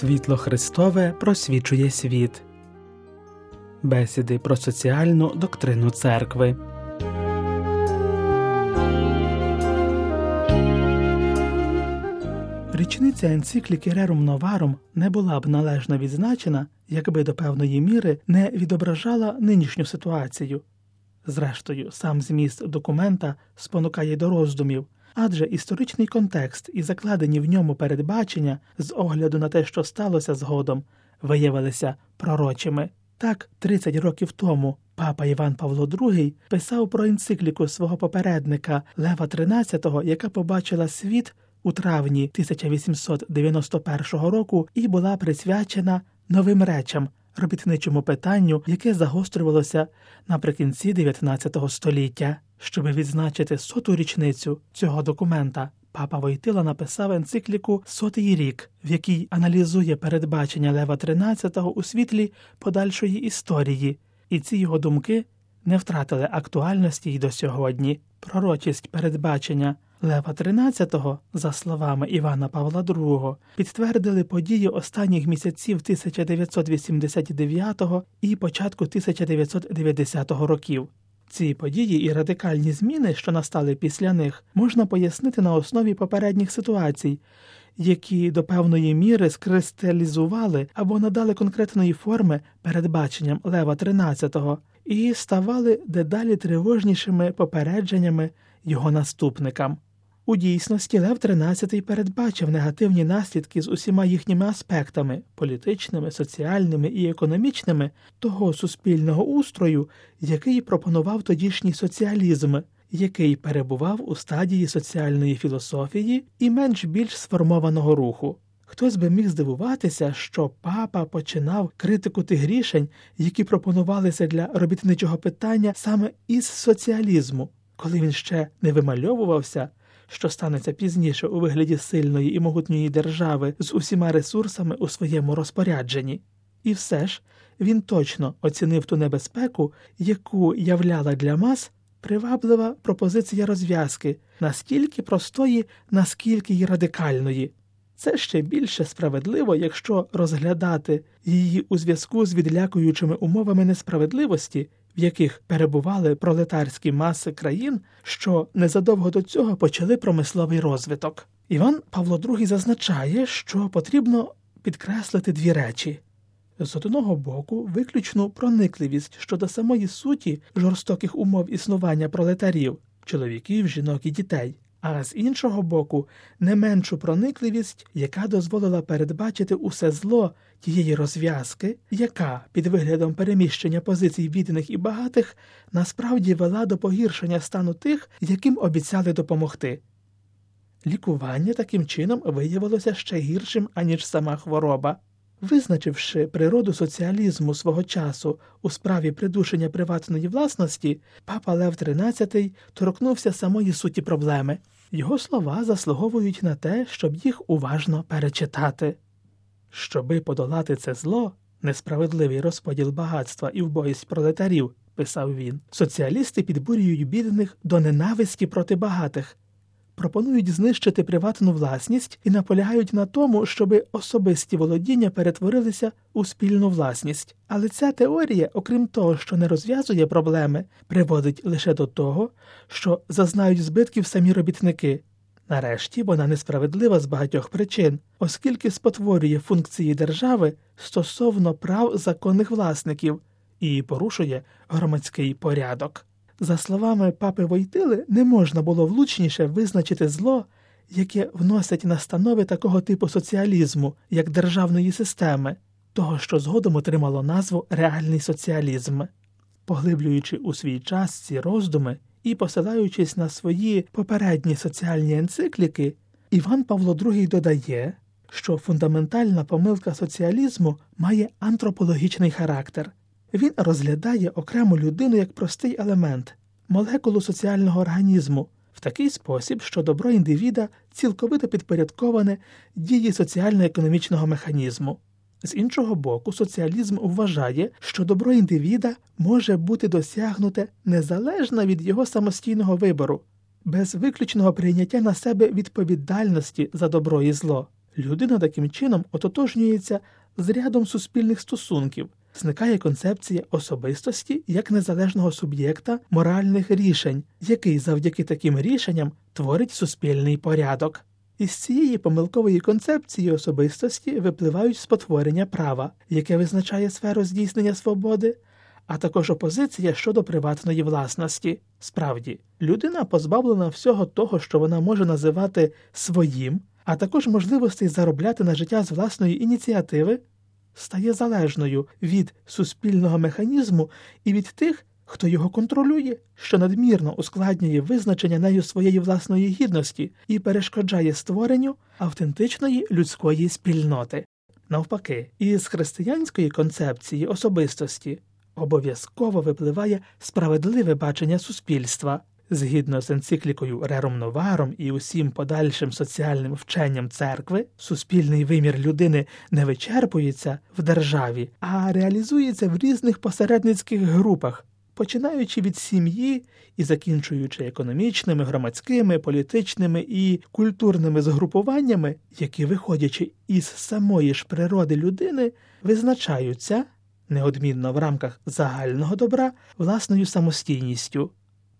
Світло Христове просвічує світ. Бесіди про соціальну доктрину Церкви. Річниця енцикліки Rerум Novаrum не була б належно відзначена, якби до певної міри не відображала нинішню ситуацію. Зрештою, сам зміст документа спонукає до роздумів, адже історичний контекст і закладені в ньому передбачення з огляду на те, що сталося згодом, виявилися пророчими. Так, 30 років тому папа Іван Павло II писав про енцикліку свого попередника Лева XIII, яка побачила світ у травні 1891 року і була присвячена новим речам, робітничому питанню, яке загострювалося наприкінці 19 століття. Щоб відзначити 100-ту річницю цього документа, папа Войтила написав енцикліку «Сотий рік», в якій аналізує передбачення Лева XIII у світлі подальшої історії, і ці його думки не втратили актуальності й до сьогодні. Пророчість передбачення Лева XIII, за словами Івана Павла II, підтвердили події останніх місяців 1989 і початку 1990 років. Ці події і радикальні зміни, що настали після них, можна пояснити на основі попередніх ситуацій, які до певної міри скристалізували або надали конкретної форми передбаченням Лева XIII і ставали дедалі тривожнішими попередженнями його наступникам. У дійсності, Лев XIII передбачив негативні наслідки з усіма їхніми аспектами – політичними, соціальними і економічними – того суспільного устрою, який пропонував тодішній соціалізм, який перебував у стадії соціальної філософії і менш-більш сформованого руху. Хтось би міг здивуватися, що папа починав критику тих рішень, які пропонувалися для робітничого питання саме із соціалізму, коли він ще не вимальовувався, що станеться пізніше у вигляді сильної і могутньої держави з усіма ресурсами у своєму розпорядженні. І все ж він точно оцінив ту небезпеку, яку являла для мас приваблива пропозиція розв'язки, настільки простої, наскільки й радикальної. Це ще більше справедливо, якщо розглядати її у зв'язку з відлякуючими умовами несправедливості, в яких перебували пролетарські маси країн, що незадовго до цього почали промисловий розвиток. Іван Павло II зазначає, що потрібно підкреслити дві речі. З одного боку, виключну проникливість щодо самої суті жорстоких умов існування пролетарів – чоловіків, жінок і дітей. А з іншого боку, не меншу проникливість, яка дозволила передбачити усе зло тієї розв'язки, яка, під виглядом переміщення позицій бідних і багатих, насправді вела до погіршення стану тих, яким обіцяли допомогти. Лікування таким чином виявилося ще гіршим, аніж сама хвороба. Визначивши природу соціалізму свого часу у справі придушення приватної власності, папа Лев XIII торкнувся самої суті проблеми. Його слова заслуговують на те, щоб їх уважно перечитати. «Щоби подолати це зло, несправедливий розподіл багатства і вбогість пролетарів, – писав він, – соціалісти підбурюють бідних до ненависті проти багатих, пропонують знищити приватну власність і наполягають на тому, щоби особисті володіння перетворилися у спільну власність. Але ця теорія, окрім того, що не розв'язує проблеми, приводить лише до того, що зазнають збитків самі робітники. Нарешті, вона несправедлива з багатьох причин, оскільки спотворює функції держави стосовно прав законних власників і порушує громадський порядок». За словами папи Войтили, не можна було влучніше визначити зло, яке вносять настанови такого типу соціалізму, як державної системи, того, що згодом отримало назву «реальний соціалізм». Поглиблюючи у свій час ці роздуми і посилаючись на свої попередні соціальні енцикліки, Іван Павло II додає, що фундаментальна помилка соціалізму має антропологічний характер. Він розглядає окрему людину як простий елемент, молекулу соціального організму, в такий спосіб, що добро індивіда цілковито підпорядковане дії соціально-економічного механізму. З іншого боку, соціалізм вважає, що добро індивіда може бути досягнуте незалежно від його самостійного вибору, без виключного прийняття на себе відповідальності за добро і зло. Людина таким чином ототожнюється з рядом суспільних стосунків, зникає концепція особистості як незалежного суб'єкта моральних рішень, який завдяки таким рішенням творить суспільний порядок. Із цієї помилкової концепції особистості випливають спотворення права, яке визначає сферу здійснення свободи, а також опозиція щодо приватної власності. Справді, людина позбавлена всього того, що вона може називати «своїм», а також можливостей заробляти на життя з власної ініціативи, стає залежною від суспільного механізму і від тих, хто його контролює, що надмірно ускладнює визначення нею своєї власної гідності і перешкоджає створенню автентичної людської спільноти. Навпаки, із християнської концепції особистості обов'язково випливає справедливе бачення суспільства. Згідно з енциклікою Rerум Novаrum і усім подальшим соціальним вченням церкви, суспільний вимір людини не вичерпується в державі, а реалізується в різних посередницьких групах, починаючи від сім'ї і закінчуючи економічними, громадськими, політичними і культурними згрупуваннями, які, виходячи із самої ж природи людини, визначаються, неодмінно в рамках загального добра, власною самостійністю.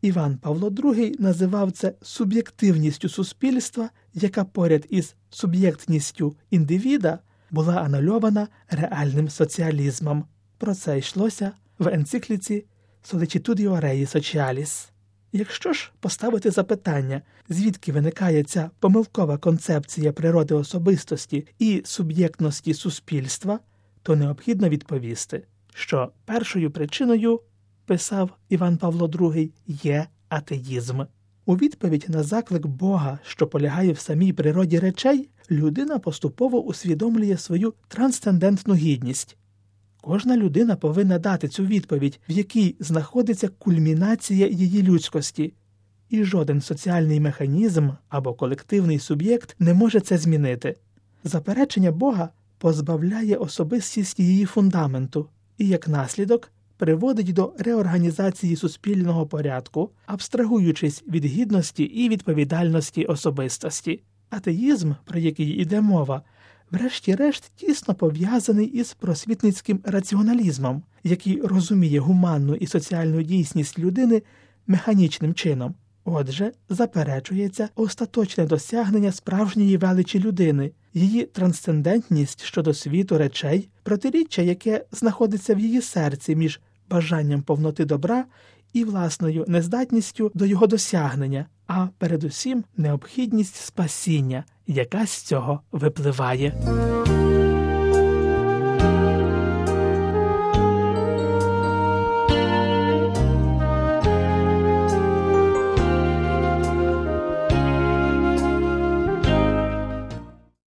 Іван Павло II називав це суб'єктивністю суспільства, яка поряд із суб'єктністю індивіда була анульована реальним соціалізмом. Про це йшлося в енцикліці Solicitudio Rei Socialis. Якщо ж поставити запитання, звідки виникає ця помилкова концепція природи особистості і суб'єктності суспільства, то необхідно відповісти, що першою причиною, писав Іван Павло II, є атеїзм. У відповідь на заклик Бога, що полягає в самій природі речей, людина поступово усвідомлює свою трансцендентну гідність. Кожна людина повинна дати цю відповідь, в якій знаходиться кульмінація її людськості. І жоден соціальний механізм або колективний суб'єкт не може це змінити. Заперечення Бога позбавляє особистість її фундаменту і, як наслідок, приводить до реорганізації суспільного порядку, абстрагуючись від гідності і відповідальності особистості. Атеїзм, про який іде мова, врешті-решт тісно пов'язаний із просвітницьким раціоналізмом, який розуміє гуманну і соціальну дійсність людини механічним чином. Отже, заперечується остаточне досягнення справжньої величі людини, її трансцендентність щодо світу речей, протиріччя, яке знаходиться в її серці між бажанням повноти добра і власною нездатністю до його досягнення, а передусім необхідність спасіння, яка з цього випливає.